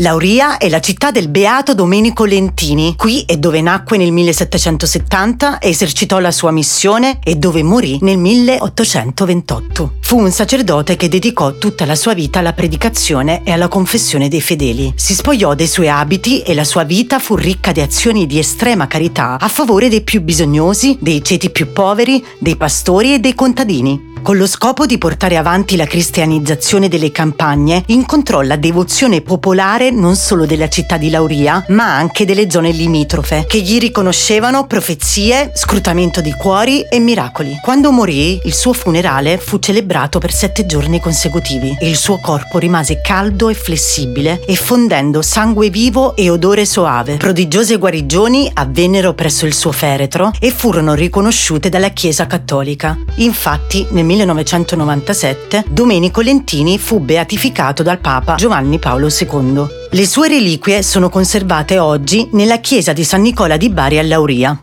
Lauria è la città del beato Domenico Lentini. Qui è dove nacque nel 1770 e esercitò la sua missione e dove morì nel 1828. Fu un sacerdote che dedicò tutta la sua vita alla predicazione e alla confessione dei fedeli. Si spogliò dei suoi abiti e la sua vita fu ricca di azioni di estrema carità a favore dei più bisognosi, dei ceti più poveri, dei pastori e dei contadini. Con lo scopo di portare avanti la cristianizzazione delle campagne, incontrò la devozione popolare non solo della città di Lauria, ma anche delle zone limitrofe, che gli riconoscevano profezie, scrutamento di cuori e miracoli. Quando morì, il suo funerale fu celebrato per 7 giorni consecutivi e il suo corpo rimase caldo e flessibile, effondendo sangue vivo e odore soave. Prodigiose guarigioni avvennero presso il suo feretro e furono riconosciute dalla Chiesa Cattolica. Infatti, nel 1997, Domenico Lentini fu beatificato dal Papa Giovanni Paolo II. Le sue reliquie sono conservate oggi nella chiesa di San Nicola di Bari a Lauria.